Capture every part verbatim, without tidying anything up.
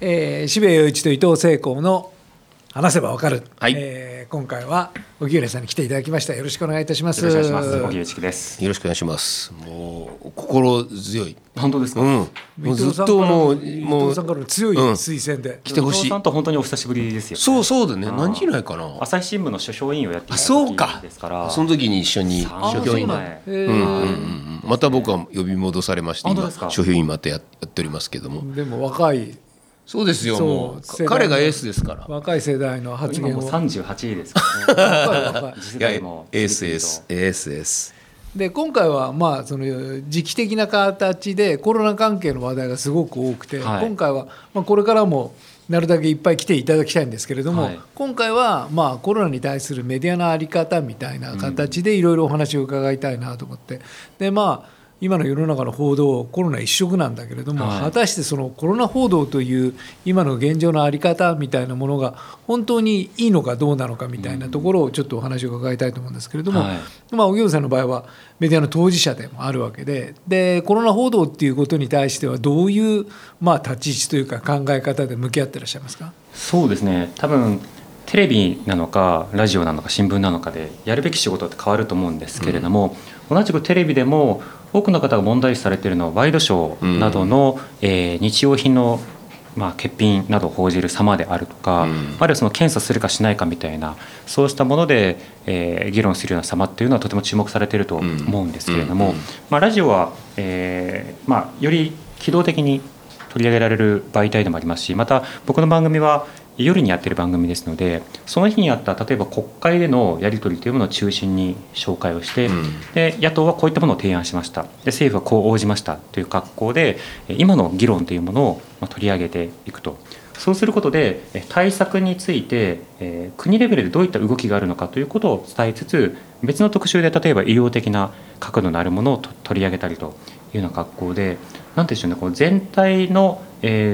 えー、渋谷陽一と伊藤聖光の話せばわかる、はいえー、今回は荻上さんに来ていただきました。よろしくお願いいたします。よろしくお願いします。荻上です。よろしくお願いします。もう心強い。本当ですか、うん、もうずっともう伊藤さんからの強い推薦で、うん、来てほしい。伊藤さんと本当にお久しぶりですよね。そうそうだね。何時以来かな。朝日新聞の書評委員をやっていた時ですから そ, その時に一緒に書評委員また僕は呼び戻されまして、今書評委員またやっておりますけども。でも若いそうですよ。もう彼がエースですから。若い世代の発言を今もさんじゅうはちいですからね。いやエースエースエースエースで、今回はまあその時期的な形でコロナ関係の話題がすごく多くて、はい、今回はまあこれからもなるだけいっぱい来ていただきたいんですけれども、はい、今回はまあコロナに対するメディアの在り方みたいな形でいろいろお話を伺いたいなと思って、うん、でまあ今の世の中の報道コロナ一色なんだけれども、はい、果たしてそのコロナ報道という今の現状の在り方みたいなものが本当にいいのかどうなのかみたいなところをちょっとお話を伺いたいと思うんですけれども、はい、まあ荻上さんの場合はメディアの当事者でもあるわけで、でコロナ報道っていうことに対してはどういうまあ立ち位置というか考え方で向き合ってらっしゃいますか？そうですね、多分テレビなのかラジオなのか新聞なのかでやるべき仕事って変わると思うんですけれども、うん、同じくテレビでも多くの方が問題視されているのはワイドショーなどの、うん、えー、日用品の、まあ、欠品などを報じる様であるとか、うん、あるいはその検査するかしないかみたいなそうしたもので、えー、議論するような様っていうのはとても注目されていると思うんですけれども、うんうん、まあ、ラジオは、えーまあ、より機動的に取り上げられる媒体でもありますし、また僕の番組は夜にやっている番組ですので、その日にあった例えば国会でのやり取りというものを中心に紹介をして、うん、で野党はこういったものを提案しました、で政府はこう応じましたという格好で今の議論というものを取り上げていくと。そうすることで対策について国レベルでどういった動きがあるのかということを伝えつつ、別の特集で例えば医療的な角度のあるものを取り上げたりというような格好で、なんていうんでしょうね、こう全体の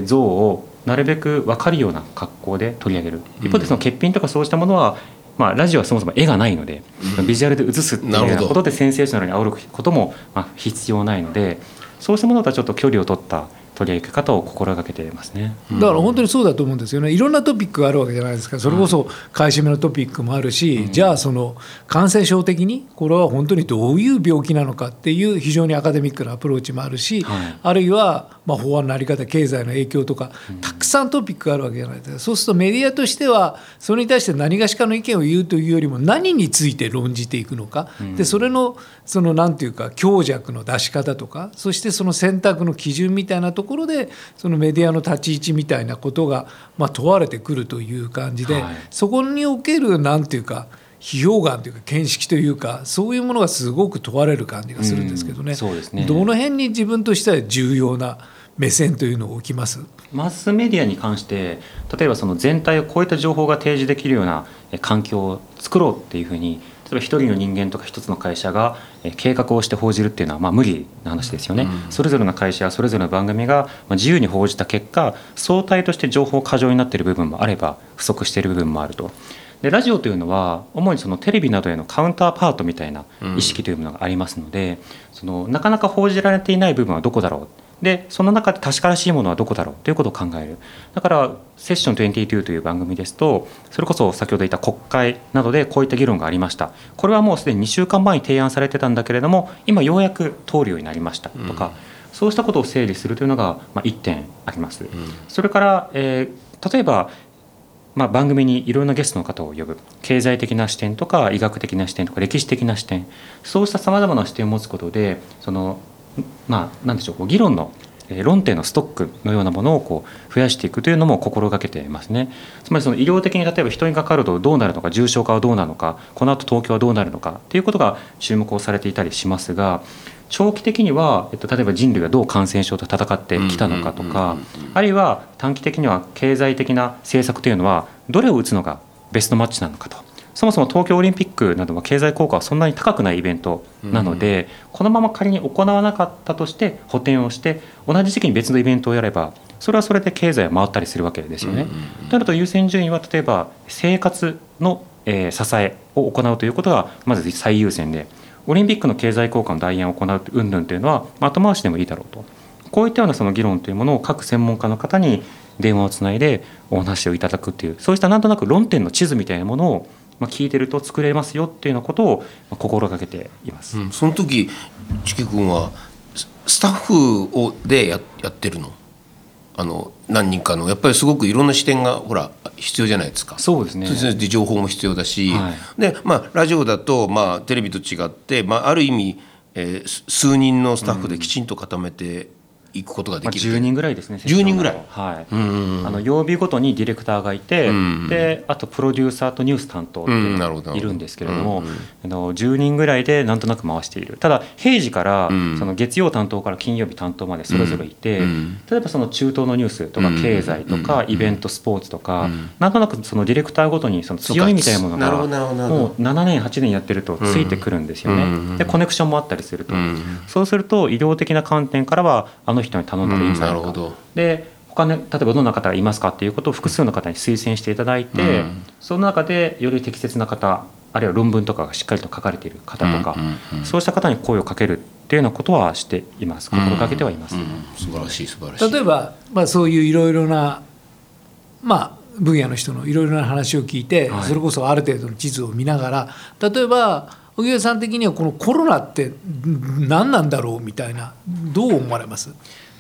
像をなるべく分かるような格好で取り上げる。一方でその欠品とかそうしたものは、まあ、ラジオはそもそも絵がないので、うん、ビジュアルで映すっていうようなことでセンセーショナルに煽ることもまあ必要ないので、そうしたものとはちょっと距離を取った取り上げ方を心がけていますね。だから本当にそうだと思うんですよね。いろんなトピックがあるわけじゃないですか。それこそ買い占めのトピックもあるし、うん、じゃあその感染症的にこれは本当にどういう病気なのかっていう非常にアカデミックなアプローチもあるし、はい、あるいはまあ法案の在り方、経済の影響とかたくさんトピックがあるわけじゃないですか。そうするとメディアとしてはそれに対して何がしかの意見を言うというよりも何について論じていくのか、うん、でそれのそのなんていうか強弱の出し方とか、そしてその選択の基準みたいなところところでそのメディアの立ち位置みたいなことがまあ問われてくるという感じで、はい、そこにおけるなんていうか批評眼というか見識というかそういうものがすごく問われる感じがするんですけど ね、うん、そうですね。どの辺に自分としては重要な目線というのを置きます？マスメディアに関して例えばその全体を超えた情報が提示できるような環境を作ろうっていうふうに、例えば一人の人間とか一つの会社が計画をして報じるっていうのはまあ無理な話ですよね、うん、それぞれの会社やそれぞれの番組が自由に報じた結果、相対として情報過剰になっている部分もあれば不足している部分もあると。でラジオというのは主にそのテレビなどへのカウンターパートみたいな意識というものがありますので、うん、そのなかなか報じられていない部分はどこだろう、でその中で確からしいものはどこだろうということを考える。だからセッションにじゅうにという番組ですと、それこそ先ほど言った国会などでこういった議論がありました、これはもうすでににしゅうかんまえに提案されてたんだけれども今ようやく通るようになりましたとか、うん、そうしたことを整理するというのがいってんあります、うん、それから、えー、例えばまあ、番組にいろいろなゲストの方を呼ぶ、経済的な視点とか医学的な視点とか歴史的な視点、そうしたさまざまな視点を持つことで、そのまあ、なんでしょう、こう議論の、えー、論点のストックのようなものをこう増やしていくというのも心がけていますね。つまりその医療的に例えば人にかかるとどうなるのか、重症化はどうなるのか、この後東京はどうなるのかということが注目をされていたりしますが、長期的には、えっと、例えば人類がどう感染症と戦ってきたのかとか、あるいは短期的には経済的な政策というのはどれを打つのがベストマッチなのかと、そもそも東京オリンピックなどは経済効果はそんなに高くないイベントなので、うん、このまま仮に行わなかったとして補填をして同じ時期に別のイベントをやればそれはそれで経済は回ったりするわけですよね、うん、となると優先順位は例えば生活の、えー、支えを行うということがまず最優先で、オリンピックの経済効果の代案を行う云々というのは後回しでもいいだろうと、こういったようなその議論というものを各専門家の方に電話をつないでお話をいただくという、そうしたなんとなく論点の地図みたいなものを聞いてると作れますよっていうようなことを心がけています、うん、その時チキ君はスタッフをでやってるの？あの何人かのやっぱりすごくいろんな視点がほら必要じゃないですか。そうですね。で情報も必要だし、はい、でまあ、ラジオだと、まあ、テレビと違って、まあ、ある意味、えー、数人のスタッフできちんと固めていくことができる、うん、まあ、じゅうにんぐらいですね。じゅうにんぐらい、はい、うん、あの曜日ごとにディレクターがいて、うん、であとプロデューサーとニュース担当っているんですけれども、うん、あのじゅうにんぐらいでなんとなく回している。ただ平時から、うん、その月曜担当から金曜日担当までそれぞれいて、うん、例えばその中東のニュースとか経済とか、うん、イベントスポーツとか、うん、なんとなくそのディレクターごとにその強みみたいなものがもうななねんはちねんやってるとついてくるんですよね、うん、でコネクションもあったりすると、うん、そうすると医療的な観点からはあの人に頼んだらいいんじゃないか、うん、で他の例えばどんな方がいますかっていうことを複数の方に推薦していただいて、うん、その中でより適切な方、あるいは論文とかがしっかりと書かれている方とか、うんうんうん、そうした方に声をかけるっていうようなことはしています。心がけてはいます、うんうん、素晴らしい素晴らしい。例えば、まあ、そういういろいろな、まあ、分野の人のいろいろな話を聞いて、はい、それこそある程度の地図を見ながら、例えば荻上さん的にはこのコロナって何なんだろうみたいな、どう思われます？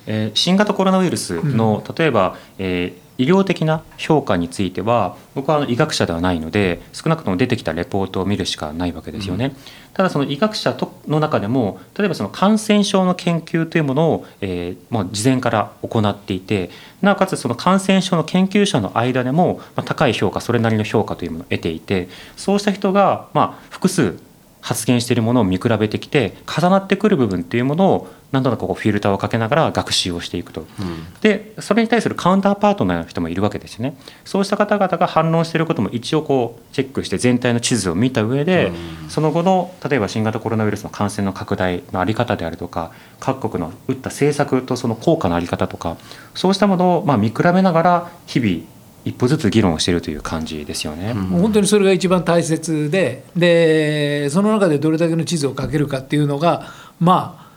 えー、新型コロナウイルスの、うん、例えば、えー、医療的な評価については僕はあの医学者ではないので少なくとも出てきたレポートを見るしかないわけですよね、うん、ただその医学者の中でも例えばその感染症の研究というものを、えーまあ、事前から行っていて、なおかつその感染症の研究者の間でも、まあ、高い評価、それなりの評価というものを得ていて、そうした人が、まあ、複数発言しているものを見比べてきて重なってくる部分というものを何となくこうフィルターをかけながら学習をしていくと、うん、でそれに対するカウンターパートナーの人もいるわけですよね。そうした方々が反論していることも一応こうチェックして全体の地図を見た上で、うん、その後の例えば新型コロナウイルスの感染の拡大の在り方であるとか、各国の打った政策とその効果の在り方とか、そうしたものをまあ見比べながら日々一歩ずつ議論しているという感じですよね、うん、本当にそれが一番大切 で, でその中でどれだけの地図をかけるかっていうのが、ま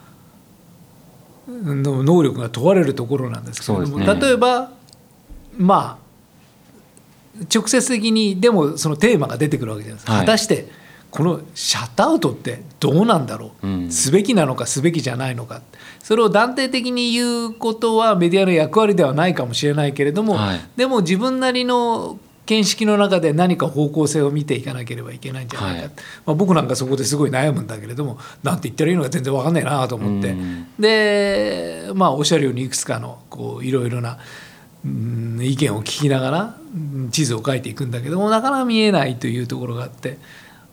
あ、能力が問われるところなんですけども、そうですね、例えば、まあ、直接的にでもそのテーマが出てくるわけじゃないですか、はい、果たしてこのシャットアウトってどうなんだろう、うん、すべきなのかすべきじゃないのか、それを断定的に言うことはメディアの役割ではないかもしれないけれども、はい、でも自分なりの見識の中で何か方向性を見ていかなければいけないんじゃないか、はい、まあ、僕なんかそこですごい悩むんだけれども、なんて言ったらいいのか全然分かんないなと思って、で、まあ、おっしゃるようにいくつかのこういろいろなうん意見を聞きながら地図を書いていくんだけども、なかなか見えないというところがあって、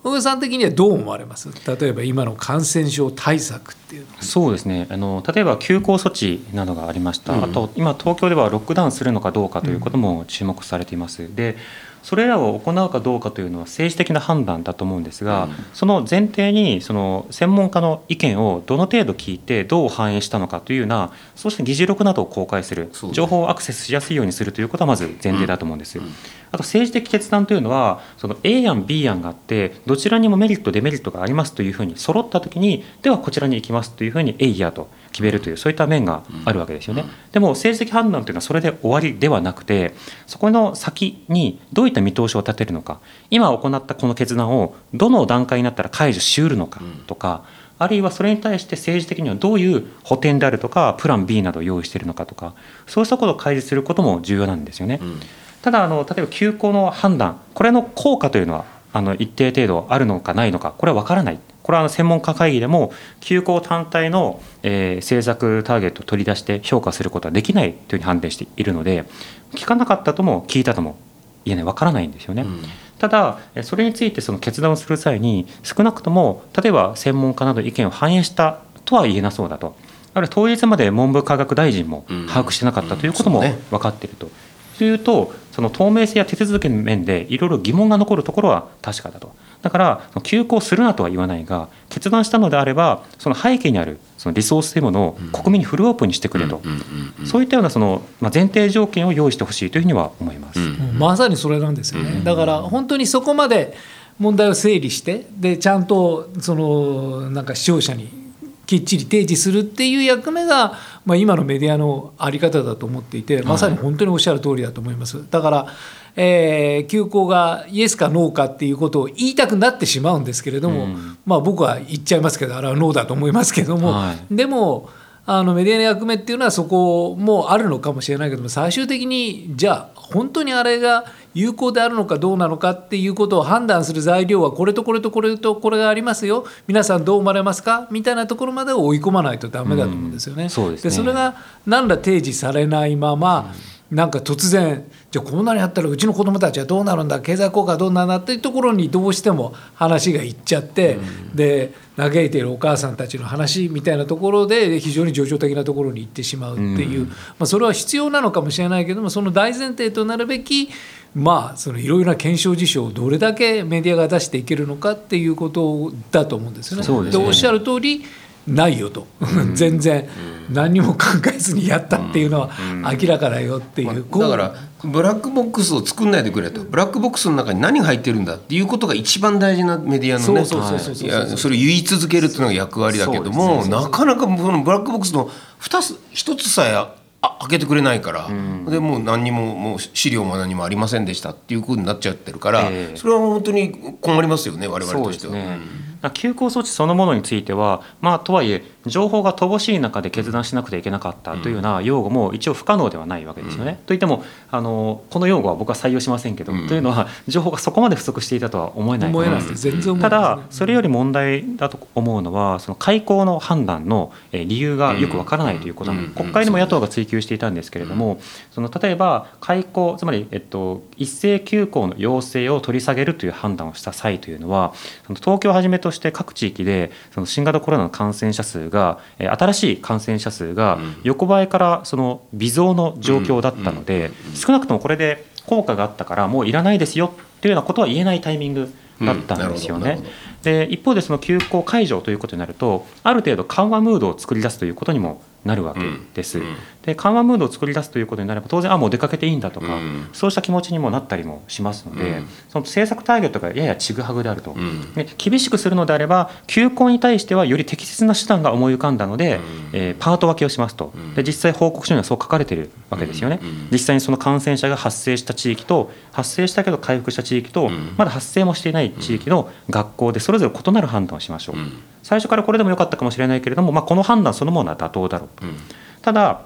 小倉さん的にはどう思われます？例えば今の感染症対策っていうのは。そうですね、あの例えば休校措置などがありました、うん、あと今東京ではロックダウンするのかどうかということも注目されています、うん、でそれらを行うかどうかというのは政治的な判断だと思うんですが、うん、その前提にその専門家の意見をどの程度聞いてどう反映したのかというような、そうした議事録などを公開する、情報をアクセスしやすいようにするということはまず前提だと思うんです、うんうん、あと政治的決断というのはその A 案 B 案があってどちらにもメリットデメリットがありますというふうに揃ったときに、ではこちらに行きますというふうに A やと決めるという、そういった面があるわけですよね、うんうん、でも政治的判断というのはそれで終わりではなくて、そこの先にどういった見通しを立てるのか、今行ったこの決断をどの段階になったら解除しうるのかとか、うん、あるいはそれに対して政治的にはどういう補填であるとかプラン B などを用意しているのかとか、そうしたことを開示することも重要なんですよね、うん、ただあの例えば休校の判断、これの効果というのはあの一定程度あるのかないのか、これは分からない。これは専門家会議でも休校単体の、えー、政策ターゲットを取り出して評価することはできないというふうに判定しているので、聞かなかったとも聞いたともいやね、分からないんですよね、うん、ただそれについてその決断をする際に少なくとも例えば専門家など意見を反映したとは言えなそうだと、あるいは当日まで文部科学大臣も把握してなかったということも分かっていると、うんうん、そうね、いうとその透明性や手続きの面でいろいろ疑問が残るところは確かだと、だから休校するなとは言わないが決断したのであればその背景にあるそのリソースというものを国民にフルオープンにしてくれと、うん、そういったようなその前提条件を用意してほしいというふうには思います、うん、まさにそれなんですよね。だから本当にそこまで問題を整理してでちゃんとそのなんか視聴者にききっちり提示するっていう役目が、まあ、今のメディアのあり方だと思っていて、まさに本当におっしゃる通りだと思います、はい、だから、えー、休校がイエスかノーかっていうことを言いたくなってしまうんですけれども、うん、まあ僕は言っちゃいますけど、あれはノーだと思いますけども、はい、でもあのメディアの役目っていうのはそこもあるのかもしれないけども、最終的にじゃあ本当にあれが有効であるのかどうなのかっていうことを判断する材料はこれとこれとこれとこれがありますよ、皆さんどう思われますかみたいなところまで追い込まないとダメだと思うんですよね、うん、そうですね。でそれが何ら提示されないまま、うん、なんか突然じゃあこんなにやったらうちの子どもたちはどうなるんだ、経済効果はどうなんだっていうところにどうしても話がいっちゃって、うん、で嘆いているお母さんたちの話みたいなところで非常に情緒的なところに行ってしまうっていう、うんまあ、それは必要なのかもしれないけども、その大前提となるべきまあそのいろいろな検証事象をどれだけメディアが出していけるのかっていうことだと思うんですよね。そうですね。でおっしゃる通りないよと、うん、全然何も考えずにやったっていうのは明らかだよっていう、うんうんまあ、だからブラックボックスを作んないでくれと、ブラックボックスの中に何が入ってるんだっていうことが一番大事なメディアのね、それを言い続けるっていうのが役割だけども、なかなかそのブラックボックスのふたつひとつさえ開けてくれないから、うん、でもう何に も, もう資料も何もありませんでしたっていうことになっちゃってるから、えー、それは本当に困りますよね我々としては。そうですね、うん、休校措置そのものについては、まあ、とはいえ情報が乏しい中で決断しなくてはいけなかったというような用語も一応不可能ではないわけですよね、うん、といってもあのこの用語は僕は採用しませんけど、うん、というのは情報がそこまで不足していたとは思えない、思えないです、全然思えないですね。ただそれより問題だと思うのはその開校の判断の理由がよくわからないということなので、国会でも野党が追及していたんですけれども、その例えば開校つまり、えっと、一斉休校の要請を取り下げるという判断をした際というのは東京をはじめとして各地域でその新型コロナの感染者数が新しい感染者数が横ばいからその微増の状況だったので、少なくともこれで効果があったからもういらないですよというようなことは言えないタイミングだったんですよね、うん、で一方でその休校解除ということになるとある程度緩和ムードを作り出すということにもなるわけです、うんうん、で緩和ムードを作り出すということになれば当然あもう出かけていいんだとか、うん、そうした気持ちにもなったりもしますので、うん、その政策ターゲットがややちぐはぐであると、うん、で厳しくするのであれば休校に対してはより適切な手段が思い浮かんだので、うんえー、パート分けをしますと、で実際報告書にはそう書かれているわけですよね、うんうん、実際にその感染者が発生した地域と発生したけど回復した地域と、うん、まだ発生もしていない地域の学校でそれぞれ異なる判断をしましょう、うん、最初からこれでも良かったかもしれないけれども、まあ、この判断そのものは妥当だろうと、うん、ただ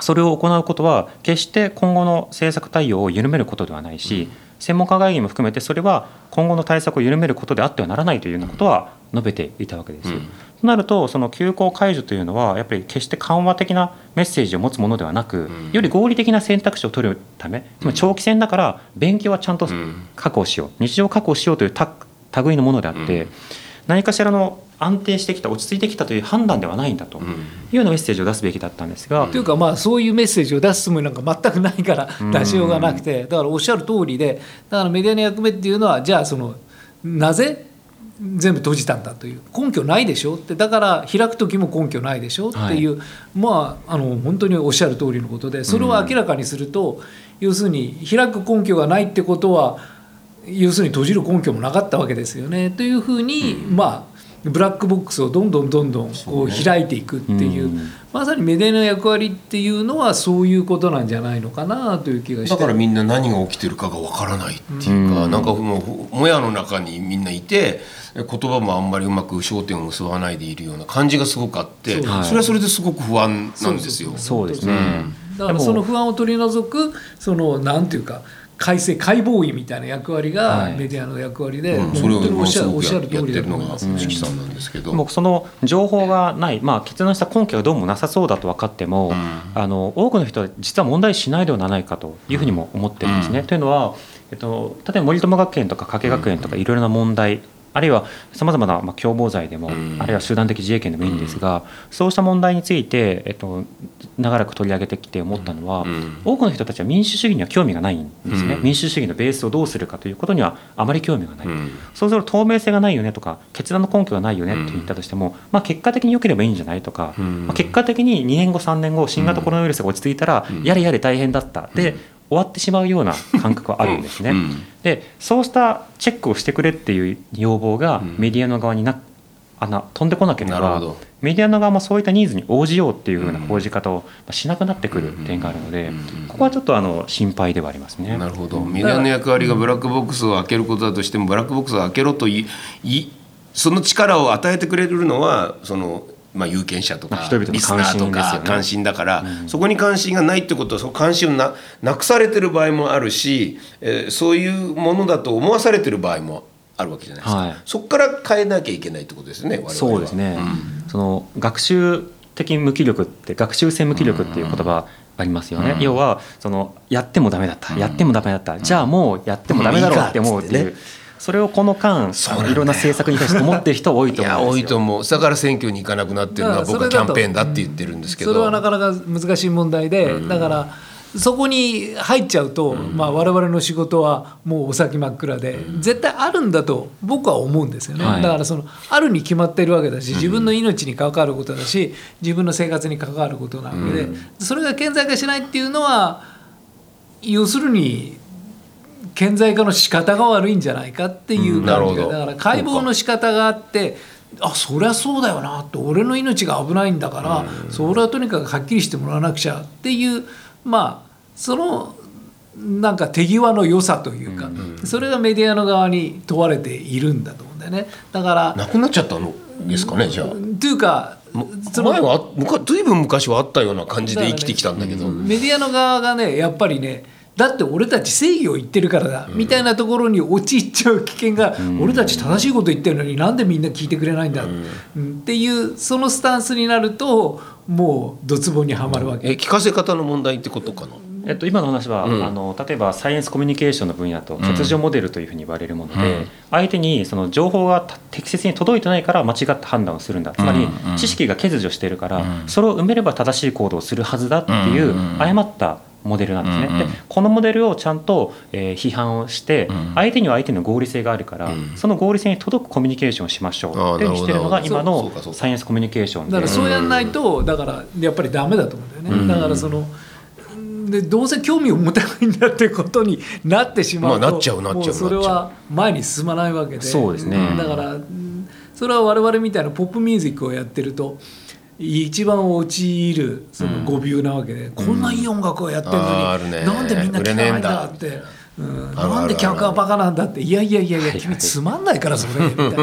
それを行うことは決して今後の政策対応を緩めることではないし、うん、専門家会議も含めてそれは今後の対策を緩めることであってはならないというようなことは述べていたわけです、うん、となるとその休校解除というのはやっぱり決して緩和的なメッセージを持つものではなく、うん、より合理的な選択肢を取るため、つまり長期戦だから勉強はちゃんと確保しよう、日常確保しようというタッグ類のものであって、うん、何かしらの安定してきた落ち着いてきたという判断ではないんだというようなメッセージを出すべきだったんですが、というかまあそういうメッセージを出すつもりなんか全くないから出しようがなくて、だからおっしゃる通りで、だからメディアの役目っていうのはじゃあそのなぜ全部閉じたんだという根拠ないでしょって、だから開くときも根拠ないでしょっていう、はい、まあ、あの本当におっしゃる通りのことで、それを明らかにすると要するに開く根拠がないってことは要するに閉じる根拠もなかったわけですよねというふうに、うん、まあ、ブラックボックスをどんどんどんどんこう開いていくっていう、うん、まさにメディアの役割っていうのはそういうことなんじゃないのかなという気がして、だからみんな何が起きてるかがわからないっていうか、うん、なんかもうもやの中にみんないて言葉もあんまりうまく焦点を結ばないでいるような感じがすごくあって、 そうです、はい、それはそれですごく不安なんですよ。そうですね、うん、だからその不安を取り除くそのなんていうか改正解剖医みたいな役割がメディアの役割で、はい、うん、それをおっしゃる通りだと思いますね。もうその情報がない、まあ、決断した根拠がどうもなさそうだと分かっても、うん、あの多くの人は実は問題しないではないかというふうにも思ってるんですね、うんうん、というのは、えっと、例えば森友学園とか加計学園とかいろいろな問題、うんうん、あるいはさまざまな共謀罪でも、うん、あるいは集団的自衛権でもいいんですが、うん、そうした問題について、えっと、長らく取り上げてきて思ったのは、うん、多くの人たちは民主主義には興味がないんですね、うん、民主主義のベースをどうするかということにはあまり興味がない、うん、そうすると透明性がないよねとか決断の根拠がないよねと言ったとしても、うん、まあ、結果的に良ければいいんじゃないとか、うん、まあ、結果的ににねんごさんねんご新型コロナウイルスが落ち着いたら、うん、やれやれ大変だったで、うん、終わってしまうような感覚はあるんですね、うん、でそうしたチェックをしてくれっていう要望がメディアの側にな穴飛んでこなければメディアの側もそういったニーズに応じようっていう風な報じ方をしなくなってくる点があるので、ここはちょっとあの心配ではありますね。なるほど。メディアの役割がブラックボックスを開けることだとしても、ブラックボックスを開けろといいその力を与えてくれるのはその、まあ、有権者とかリスナーとか関心だから、うん、そこに関心がないってことはその関心を な, なくされてる場合もあるし、えー、そういうものだと思わされてる場合もあるわけじゃないですか、はい、そこから変えなきゃいけないってことですね我々は。そうですね、うん、その学習的無気力って学習性無気力っていう言葉ありますよね、うん、要はそのやってもダメだった、うん、やってもダメだった、うん、じゃあもうやってもダメだろうって思うっていう、うん、それをこの間のいろんな政策に対して思ってる人多いと思うんですよ。いや多いと思う。だから選挙に行かなくなってるのは僕はキャンペーンだって言ってるんですけど、それはなかなか難しい問題で、うん、だからそこに入っちゃうと、うんまあ、我々の仕事はもうお先真っ暗で、うん、絶対あるんだと僕は思うんですよね、はい、だからそのあるに決まってるわけだし、自分の命に関わることだし、うん、自分の生活に関わることなわけで、うん、それが顕在化しないっていうのは要するに顕在化の仕方が悪いんじゃないかっていう感じが、うん、だから解剖の仕方があって、あそりゃそうだよなと、俺の命が危ないんだから、うん、それはとにかくはっきりしてもらわなくちゃっていうまあ、そのなんか手際の良さというか、うんうん、それがメディアの側に問われているんだと思うんだよね。だからなくなっちゃったのですかねじゃあ。というかその前はずいぶん昔はあったような感じで生きてきたんだけど、だからね、うん、メディアの側がねやっぱりね、だって俺たち正義を言ってるからだみたいなところに陥っちゃう危険が、うん、俺たち正しいこと言ってるのになんでみんな聞いてくれないんだ、うん、っていうそのスタンスになるともうドツボにはまるわけ、うん、え聞かせ方の問題ってことかな、えっと、今の話は、うん、あの例えばサイエンスコミュニケーションの分野と欠如モデルというふうに言われるもので、うん、相手にその情報が適切に届いてないから間違った判断をするんだ、つまり知識が欠如しているから、うん、それを埋めれば正しい行動をするはずだっていう誤ったモデルなんですね、うんうん、でこのモデルをちゃんと、えー、批判をして、うん、相手には相手の合理性があるから、うん、その合理性に届くコミュニケーションをしましょうってしてるのが今のサイエンスコミュニケーションで、だからそうやんないとだからやっぱりダメだと思うんだよね、うん、だからそのでどうせ興味を持たないんだってことになってしまうと、まあ、なっちゃうなっちゃうなっちゃう、もうそれは前に進まないわけで、そうですね、だからそれは我々みたいなポップミュージックをやってると一番陥るその誤謬なわけで、うん、こんないい音楽をやってるのに、うん、なんでみんな聴かないんだって、うん、なんで客はバカなんだって、いやいやいやいや君つまんないからそれみたいな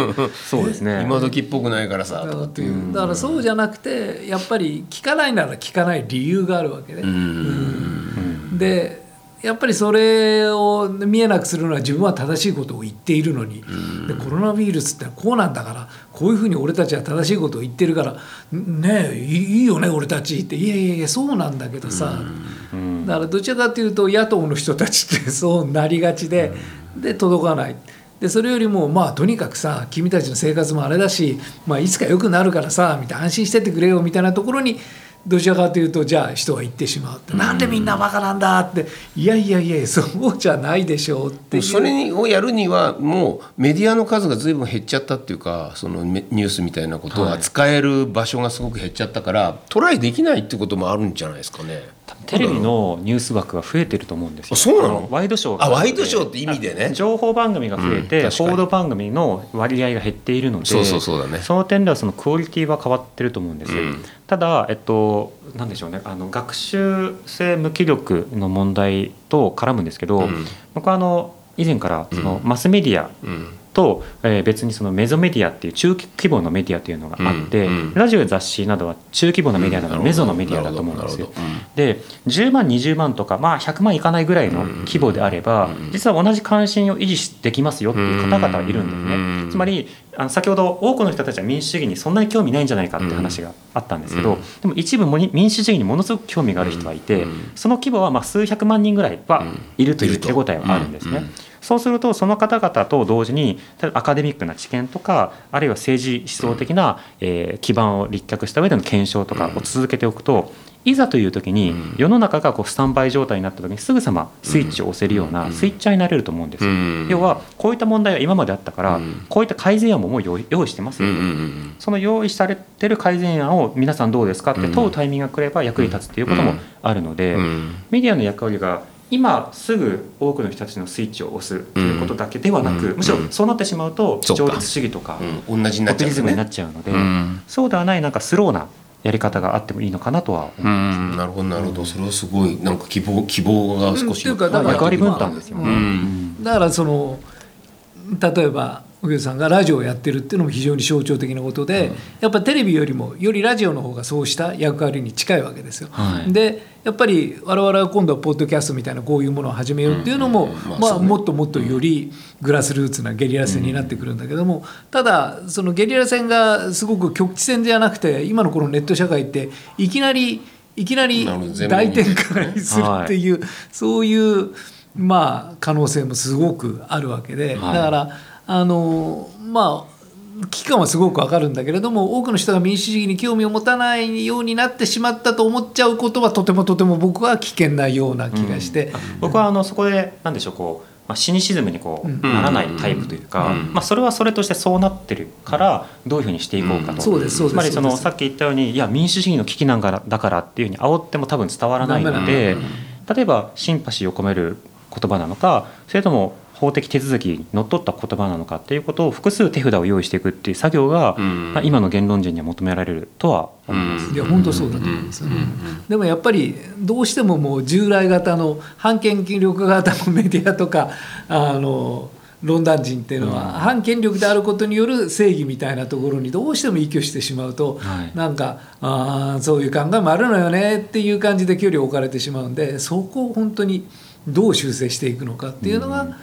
そうですね、今時っぽくないからさとかっていう、だからそうじゃなくてやっぱり聴かないなら聴かない理由があるわけで、うんうん、でやっぱりそれを見えなくするのは自分は正しいことを言っているのに、でコロナウイルスってこうなんだからこういうふうに俺たちは正しいことを言ってるからねえいいよね俺たちって、いやいやいやそうなんだけどさ、だからどちらかというと野党の人たちってそうなりがちで、で届かない、でそれよりもまあとにかくさ君たちの生活もあれだし、まあいつか良くなるからさみたいな安心しててくれよみたいなところにどちらかというとじゃあ人は言ってしまうって、なんでみんなバカなんだって、いやいやいやそうじゃないでしょうっていう、それをやるにはもうメディアの数が随分減っちゃったっていうか、そのニュースみたいなことを扱える場所がすごく減っちゃったから、はい、トライできないってこともあるんじゃないですかね。テレビのニュース枠が増えてると思うんですよ。そうなの？ワイドショー、あワイドショーって意味でね、情報番組が増えて、うん、報道番組の割合が減っているので、そうそうそうだね、その点ではそのクオリティは変わってると思うんですよ、うん、ただえっとなんでしょうね、あの学習性無気力の問題と絡むんですけど、うん、僕はあの以前からそのマスメディア、うんうんと別にそのメゾメディアっていう中規模のメディアというのがあって、うんうん、ラジオ雑誌などは中規模のメディアなのでメゾのメディアだと思うんですよ、うん、でじゅうまんにじゅうまんとか、まあ、ひゃくまんいかないぐらいの規模であれば、うんうん、実は同じ関心を維持できますよっていう方々はいるんですね、うんうん、つまりあの先ほど多くの人たちは民主主義にそんなに興味ないんじゃないかって話があったんですけど、うんうん、でも一部も民主主義にものすごく興味がある人はいて、うんうん、その規模はまあ数百万人ぐらいはいるという手応えはあるんですね、うんうん、そうするとその方々と同時にアカデミックな知見とかあるいは政治思想的な、えー、基盤を立脚した上での検証とかを続けておくと、いざという時に世の中がこうスタンバイ状態になった時にすぐさまスイッチを押せるようなスイッチャーになれると思うんですよ、うん、要はこういった問題は今まであったからこういった改善案ももう用意してますよ、うん、その用意されてる改善案を皆さんどうですかって問うタイミングが来れば役に立つっていうこともあるので、メディアの役割が今すぐ多くの人たちのスイッチを押すということだけではなく、うんうん、むしろそうなってしまうと上立主義とかポ、うん、ピュリズムになっちゃうので、うん、そうではないなんかスローなやり方があってもいいのかなとは思います、ねうんうん、なるほどなるほど、それはすごいなんか希望希望が少し、うん、かだから役割分担ですよね、うんうん、だからその例えば右京さんがラジオをやってるっていうのも非常に象徴的なことで、うん、やっぱりテレビよりもよりラジオの方がそうした役割に近いわけですよ、はい、でやっぱり我々は今度はポッドキャストみたいなこういうものを始めようっていうのも、うんうんまあ、もっともっとよりグラスルーツなゲリラ戦になってくるんだけども、ただそのゲリラ戦がすごく局地戦じゃなくて、今のこのネット社会っていきなりいきなり大展開にするっていう、はい、そういうまあ可能性もすごくあるわけで、はい、だからあのまあ危機感はすごくわかるんだけれども、多くの人が民主主義に興味を持たないようになってしまったと思っちゃうことはとてもとても僕は危険なような気がして、うん、僕はあのそこで何でしょうこう、まあ、シニシズムにこう、うん、ならないタイプというか、うんまあ、それはそれとしてそうなってるからどういうふうにしていこうかと、うん、そうですそうです、つまりそのさっき言ったようにいや民主主義の危機なんかだからっていうふうに煽っても多分伝わらないので、例えばシンパシーを込める言葉なのか、それとも法的手続きにのっとった言葉なのかっていうことを複数手札を用意していくっていう作業が、うんまあ、今の言論人には求められるとは思います。いや本当そうだと思うんですよね、うんうん、でもやっぱりどうしてももう従来型の反権力型のメディアとかあのロンダン人っていうのは反権力であることによる正義みたいなところにどうしても依拠してしまうと、はい、なんかあそういう考えもあるのよねっていう感じで距離を置かれてしまうんで、そこを本当にどう修正していくのかっていうのが、うん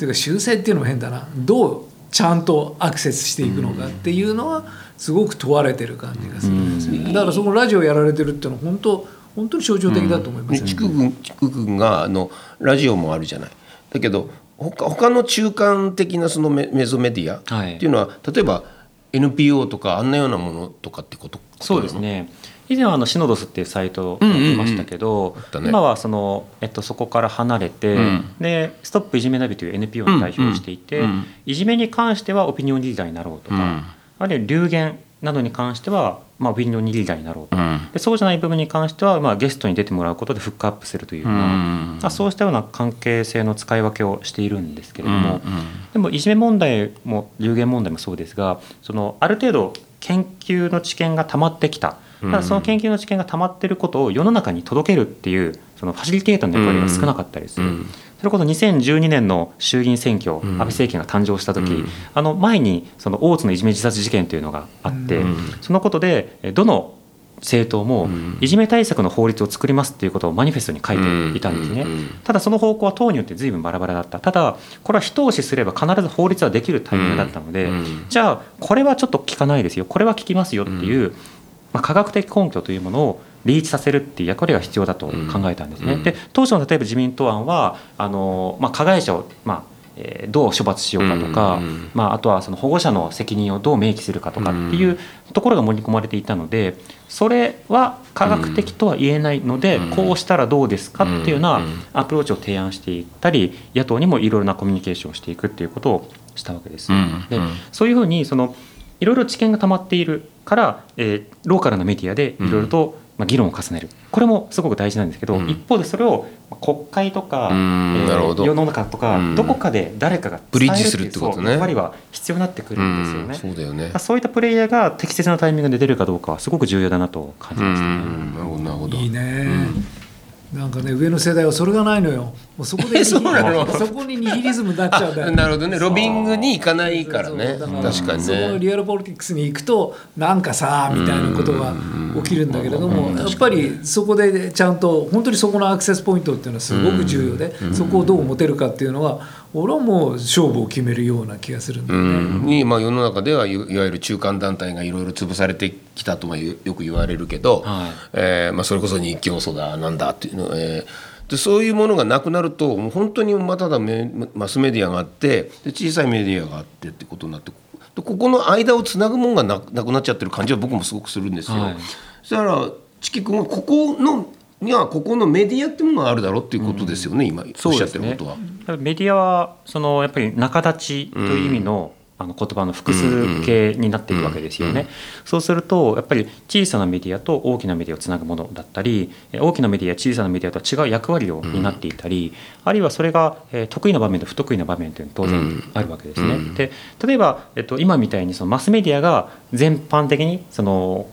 というか修正っていうのも変だな、どうちゃんとアクセスしていくのかっていうのはすごく問われてる感じがするんですよね。だからそのラジオやられてるっていうのは本当本当に象徴的だと思いますよね。チク君があのラジオもあるじゃない。だけど 他, 他の中間的なその メ, メゾメディアっていうのは、はい、例えば エヌピーオー とかあんなようなものとかってこと。そうですね、以前はあのシノドスっていうサイトをやってましたけど、うんうんうん、今は そ, の、えっと、そこから離れて、うん、でストップいじめナビという エヌピーオー に代表していて、うんうん、いじめに関してはオピニオンリーダーになろうとか、うん、あるいは流言などに関しては、まあ、オピニオンリーダーになろうとか、うん、でそうじゃない部分に関しては、まあ、ゲストに出てもらうことでフックアップするというような、うんまあ、そうしたような関係性の使い分けをしているんですけれども、うんうん、でもいじめ問題も流言問題もそうですが、そのある程度研究の知見が溜まってきた、ただその研究の知見が溜まっていることを世の中に届けるっていうそのファシリテーターの役割が少なかったりする、うんうん、それこそにせんじゅうにねんの衆議院選挙、うん、安倍政権が誕生した時、うん、あの前にその大津のいじめ自殺事件というのがあって、うん、そのことでどの政党もいじめ対策の法律を作りますっていうことをマニフェストに書いていたんですね、うんうん、ただその方向は党によって随分バラバラだった。ただこれは一押しすれば必ず法律はできるタイミングだったので、うんうん、じゃあこれはちょっと聞かないですよ、これは聞きますよっていう、うんまあ、科学的根拠というものをリーチさせるっていう役割が必要だと考えたんですね、うん、で当初の例えば自民党案はあの、まあ、加害者を、まあえー、どう処罰しようかとか、うんまあ、あとはその保護者の責任をどう明記するかとかっていうところが盛り込まれていたので、それは科学的とは言えないので、うん、こうしたらどうですかっていうようなアプローチを提案していったり、野党にもいろいろなコミュニケーションをしていくっていうことをしたわけです、うん、でそういうふうにそのいろいろ知見が溜まっているから、えー、ローカルなメディアでいろいろと、まあ、議論を重ねる、うん、これもすごく大事なんですけど、うん、一方でそれを国会とか、うんえー、世の中とか、うん、どこかで誰かがブリッジするってことね、やっぱりは必要になってくるんですよね、うん、そうだよね。そういったプレイヤーが適切なタイミングで出るかどうかはすごく重要だなと感じましたね、うん、なるほどなるほど、いいね、うんなんかね、上の世代はそれがないのよ。そこでそこにニヒリズムになっちゃうんだよ。なるほどね、ロビングに行かないからね。そうそうそう、確かにね。そのリアルポリティクスに行くとなんかさみたいなことが起きるんだけれども、やっぱりそこでちゃんと本当にそこのアクセスポイントっていうのはすごく重要で、そこをどう持てるかっていうのは俺はもう勝負を決めるような気がするんだよね。うんにまあ、世の中ではいわゆる中間団体がいろいろ潰されてきたとはよく言われるけど、はいえーまあ、それこそ日教組だなんだっていうの、えー、でそういうものがなくなるともう本当にまただマスメディアがあってで小さいメディアがあってってことになって、でここの間をつなぐものが な, なくなっちゃってる感じは僕もすごくするんですよ、はい、そしたらチキ君はここのにはここのメディアってものがあるだろうっていうことですよね、うん、今おっしゃってることは。そうですね、メディアはそのやっぱり仲立ちという意味の、うんあの言葉の複数形になっているわけですよね、うんうんうん、そうするとやっぱり小さなメディアと大きなメディアをつなぐものだったり、大きなメディア小さなメディアとは違う役割を担っていたり、あるいはそれが得意な場面と不得意な場面というのは当然あるわけですね、うんうん、で例えば、えっと、今みたいにそのマスメディアが全般的にその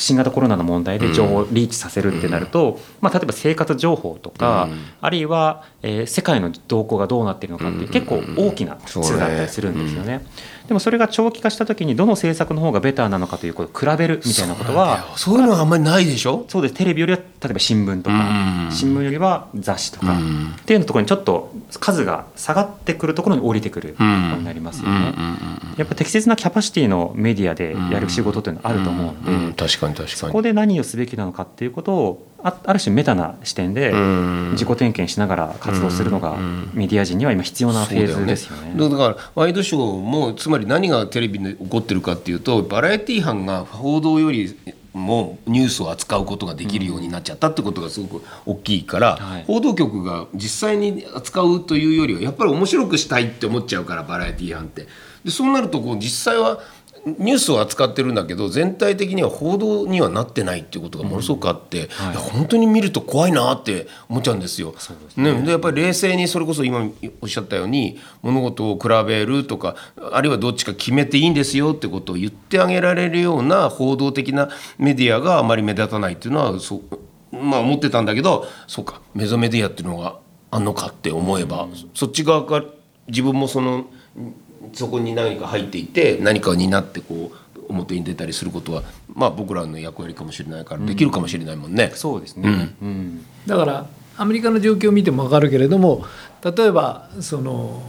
新型コロナの問題で情報をリーチさせるってなると、まあ、例えば生活情報とか、あるいは、えー、世界の動向がどうなっているのかっていう結構大きなツールだったりするんですよね。でもそれが長期化したときにどの政策の方がベターなのかということを比べるみたいなことはそう、そういうのはあんまりないでしょ。そうです。テレビよりは例えば新聞とか、新聞よりは雑誌とかっていうのところにちょっと数が下がってくるところに降りてくることになりますよね。やっぱ適切なキャパシティのメディアでやる仕事というのはあると思うので、確かに確かに、そこで何をすべきなのかっていうことをあ, ある種メタな視点で自己点検しながら活動するのがメディア人には今必要なフェーズですよね。だよね。だからワイドショーもつまり何がテレビで起こってるかっていうと、バラエティ班が報道よりもニュースを扱うことができるようになっちゃったってことがすごく大きいから、うんはい、報道局が実際に扱うというよりはやっぱり面白くしたいって思っちゃうから、バラエティ班って。でそうなるとこう実際はニュースを扱ってるんだけど全体的には報道にはなってないっていうことがものすごくあって、うんはい、いや本当に見ると怖いなって思っちゃうんですよ。そうですね。ね、でやっぱり冷静にそれこそ今おっしゃったように物事を比べるとか、あるいはどっちか決めていいんですよってことを言ってあげられるような報道的なメディアがあまり目立たないっていうのはそ、まあ、思ってたんだけど、そうかメゾメディアっていうのがあんのかって思えば、うん、そっち側から自分もそのそこに何か入っていて何かになってこう表に出たりすることは、まあ、僕らの役割かもしれないからできるかもしれないもんね、うん、そうですね、うんうん、だからアメリカの状況を見ても分かるけれども、例えばその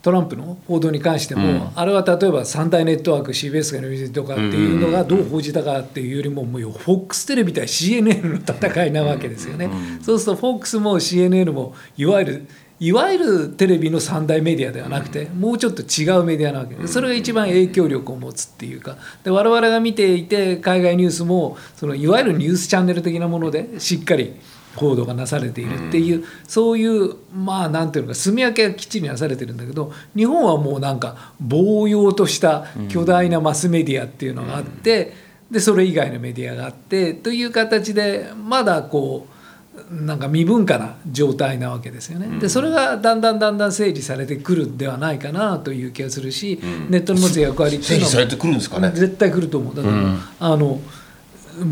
トランプの報道に関しても、うん、あれは例えば三大ネットワーク シービーエス が エヌビーシー とかっていうのがどう報じたかっていうよりも、もう フォックス テレビ対 シーエヌエヌ の戦いなわけですよね、うんうん、そうすると フォックス も シーエヌエヌ もいわゆるいわゆるテレビの三大メディアではなくて、もうちょっと違うメディアなわけで、それが一番影響力を持つっていうかで、我々が見ていて海外ニュースもそのいわゆるニュースチャンネル的なものでしっかり報道がなされているっていう、そういうまあなんていうのか住み分けがきっちりなされてるんだけど、日本はもうなんか暴用とした巨大なマスメディアっていうのがあって、でそれ以外のメディアがあってという形で、まだこうなんか未文化な状態なわけですよね。でそれがだんだんだんだん整理されてくるんではないかなという気がするし、うん、ネットの持つ役割っていうのは整理されてくるんですかね。絶対来ると思う。だから、うん、あのも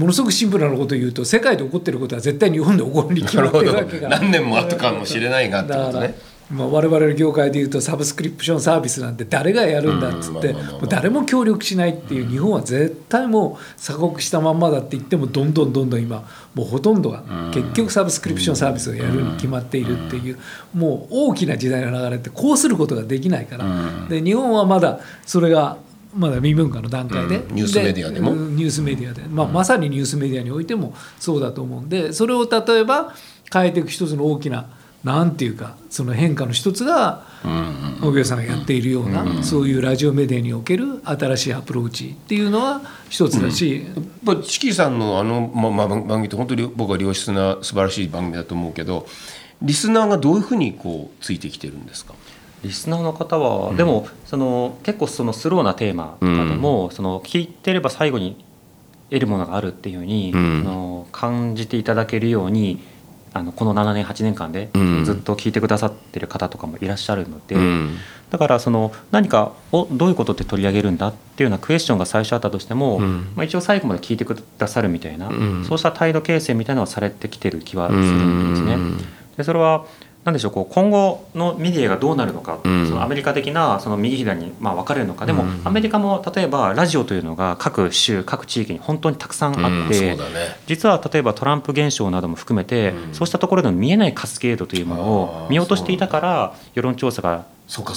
のすごくシンプルなことを言うと、世界で起こってることは絶対日本で起こるに決まってるわけが何年も後かもしれないがってことね。まあ、我々の業界でいうとサブスクリプションサービスなんて誰がやるんだっつって、誰も協力しないっていう、日本は絶対もう鎖国したまんまだって言っても、どんどんどんどん今もうほとんどが結局サブスクリプションサービスをやるに決まっているっていう、もう大きな時代の流れってこうすることができないから、で日本はまだそれがまだ未文化の段階で、うん、ニュースメディアでもニュースメディアで、まあ、まさにニュースメディアにおいてもそうだと思うんで、それを例えば変えていく一つの大きななんていうかその変化の一つが、荻上さんがやっているような、うんうん、そういうラジオメディアにおける新しいアプローチっていうのは一つだし、うん、やっぱチキさんのあの、まま、番組って本当に僕は良質な素晴らしい番組だと思うけど、リスナーがどういうふうにこうついてきてるんですか。リスナーの方は、うん、でもその結構そのスローなテーマとかでも、うん、その聞いてれば最後に得るものがあるっていうふうに、うん、の感じていただけるように、あのこのななねんはちねんかんでずっと聞いてくださってる方とかもいらっしゃるので、うん、だからその何かをどういうことって取り上げるんだっていうようなクエスチョンが最初あったとしても、うんまあ、一応最後まで聞いてくださるみたいな、うん、そうした態度形成みたいなのはされてきてる気はするんですね、うん、でそれは何でしょう、こう今後のメディアがどうなるのか、うん、そのアメリカ的なその右左にまあ分かれるのか、でもアメリカも例えばラジオというのが各州各地域に本当にたくさんあって、うんそうだね、実は例えばトランプ現象なども含めて、うん、そうしたところでの見えないカスケードというものを見落としていたから世論調査が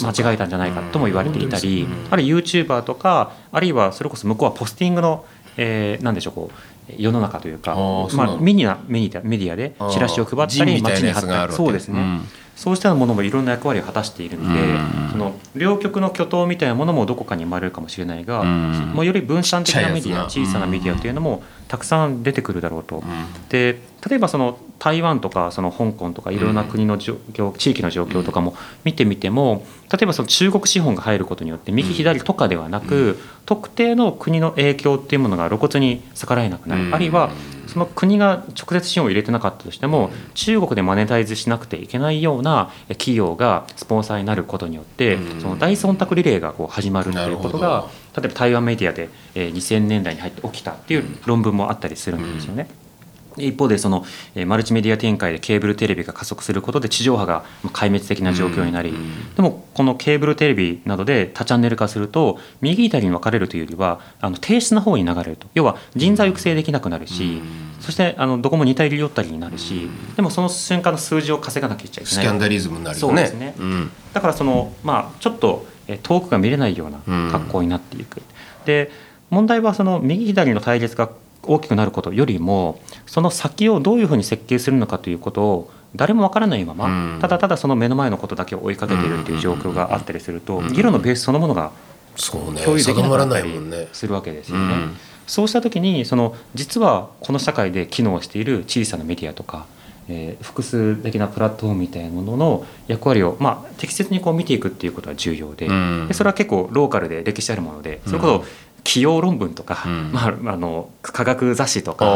間違えたんじゃないかとも言われていたり、あるいは YouTuber とか、あるいはそれこそ向こうはポスティングのえー、何でしょう、こう世の中というか、まあ、ミニなメディアでチラシを配ったり街に貼ったり、そうですね、うん、そうしたものもいろんな役割を果たしているので、うん、その両極の巨頭みたいなものもどこかに生まれるかもしれないが、うん、もうより分散的なメディア、小さなメディアというのもたくさん出てくるだろうと、うん、で例えばその台湾とかその香港とかいろんな国の状況、うん、地域の状況とかも見てみても、例えばその中国資本が入ることによって右左とかではなく、うん、特定の国の影響というものが露骨に逆らえなくなる、うん、あるいはその国が直接資本を入れてなかったとしても中国でマネタイズしなくてはいけないような企業がスポンサーになることによって、うん、その大忖度リレーがこう始まるということが、例えば台湾メディアでにせんねんだいに入って起きたっていう論文もあったりするんですよね、うんうん、一方でそのマルチメディア展開でケーブルテレビが加速することで地上波が壊滅的な状況になり、でもこのケーブルテレビなどで多チャンネル化すると右左に分かれるというよりはあの低質な方に流れると、要は人材育成できなくなるし、そしてあのどこも似たり寄ったりになるし、でもその瞬間の数字を稼がなきゃいけない、スキャンダリズムになるよね。そうですね、うん、だからその、まあ、ちょっと遠くが見れないような格好になっていく。で問題はその右左の対立が大きくなることよりも、その先をどういうふうに設計するのかということを誰もわからないまま、ただただその目の前のことだけを追いかけているという状況があったりすると、議論のベースそのものが共有できなかったりするわけですよね。そうした時にその実はこの社会で機能している小さなメディアとか、えー、複数的なプラットフォームみたいなものの役割を、まあ、適切にこう見ていくっていうことは重要で、でそれは結構ローカルで歴史あるもので、それこそ起用論文とか、うんまあ、あの科学雑誌とか、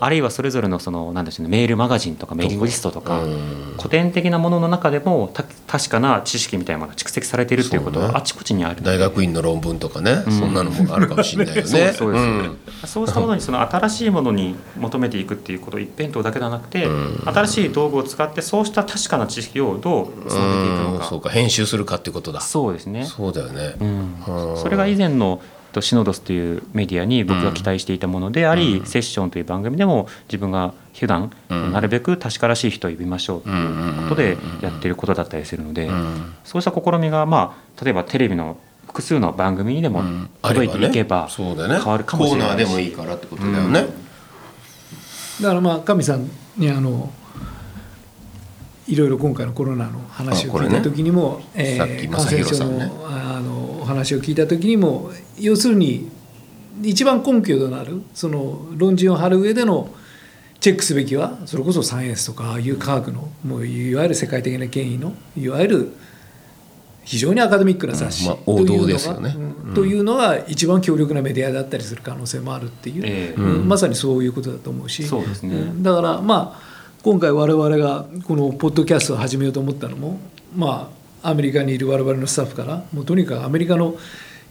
あるいはそれぞれのその何でしょうね、メールマガジンとかメーリングリストとか、うん、古典的なものの中でもた確かな知識みたいなものが蓄積されているということがあちこちにある、ね、大学院の論文とかね、うん、そんなのもあるかもしれないよね。そうです、うん、そうしたものにその新しいものに求めていくっていうこと一辺倒だけではなくて、うん、新しい道具を使ってそうした確かな知識をどうつなげていくのか、うん、そうか編集するかっていうことだ。そうですね。そうだよね、うん、それが以前のシノドスというメディアに僕が期待していたものであり、うん、セッションという番組でも自分が普段、うん、なるべく確からしい人を呼びましょうということでやっていることだったりするので、うん、そうした試みが、まあ、例えばテレビの複数の番組にでも届いていけば変わるかもしれないし、うんねね、コーナーでもいいからってことだよね、うん、だからまあ神さんにあのいろいろ今回のコロナの話を聞いた時にも、ねえー、感染症 の,、ね、あのお話を聞いた時にも、要するに一番根拠となるその論陣を張る上でのチェックすべきは、それこそサイエンスとかああいう科学のもういわゆる世界的な権威のいわゆる非常にアカデミックな雑誌というのが一番強力なメディアだったりする可能性もあるっていう、えーうん、まさにそういうことだと思うし、そうですね、だからまあ今回我々がこのポッドキャストを始めようと思ったのも、まあアメリカにいる我々のスタッフからもうとにかくアメリカの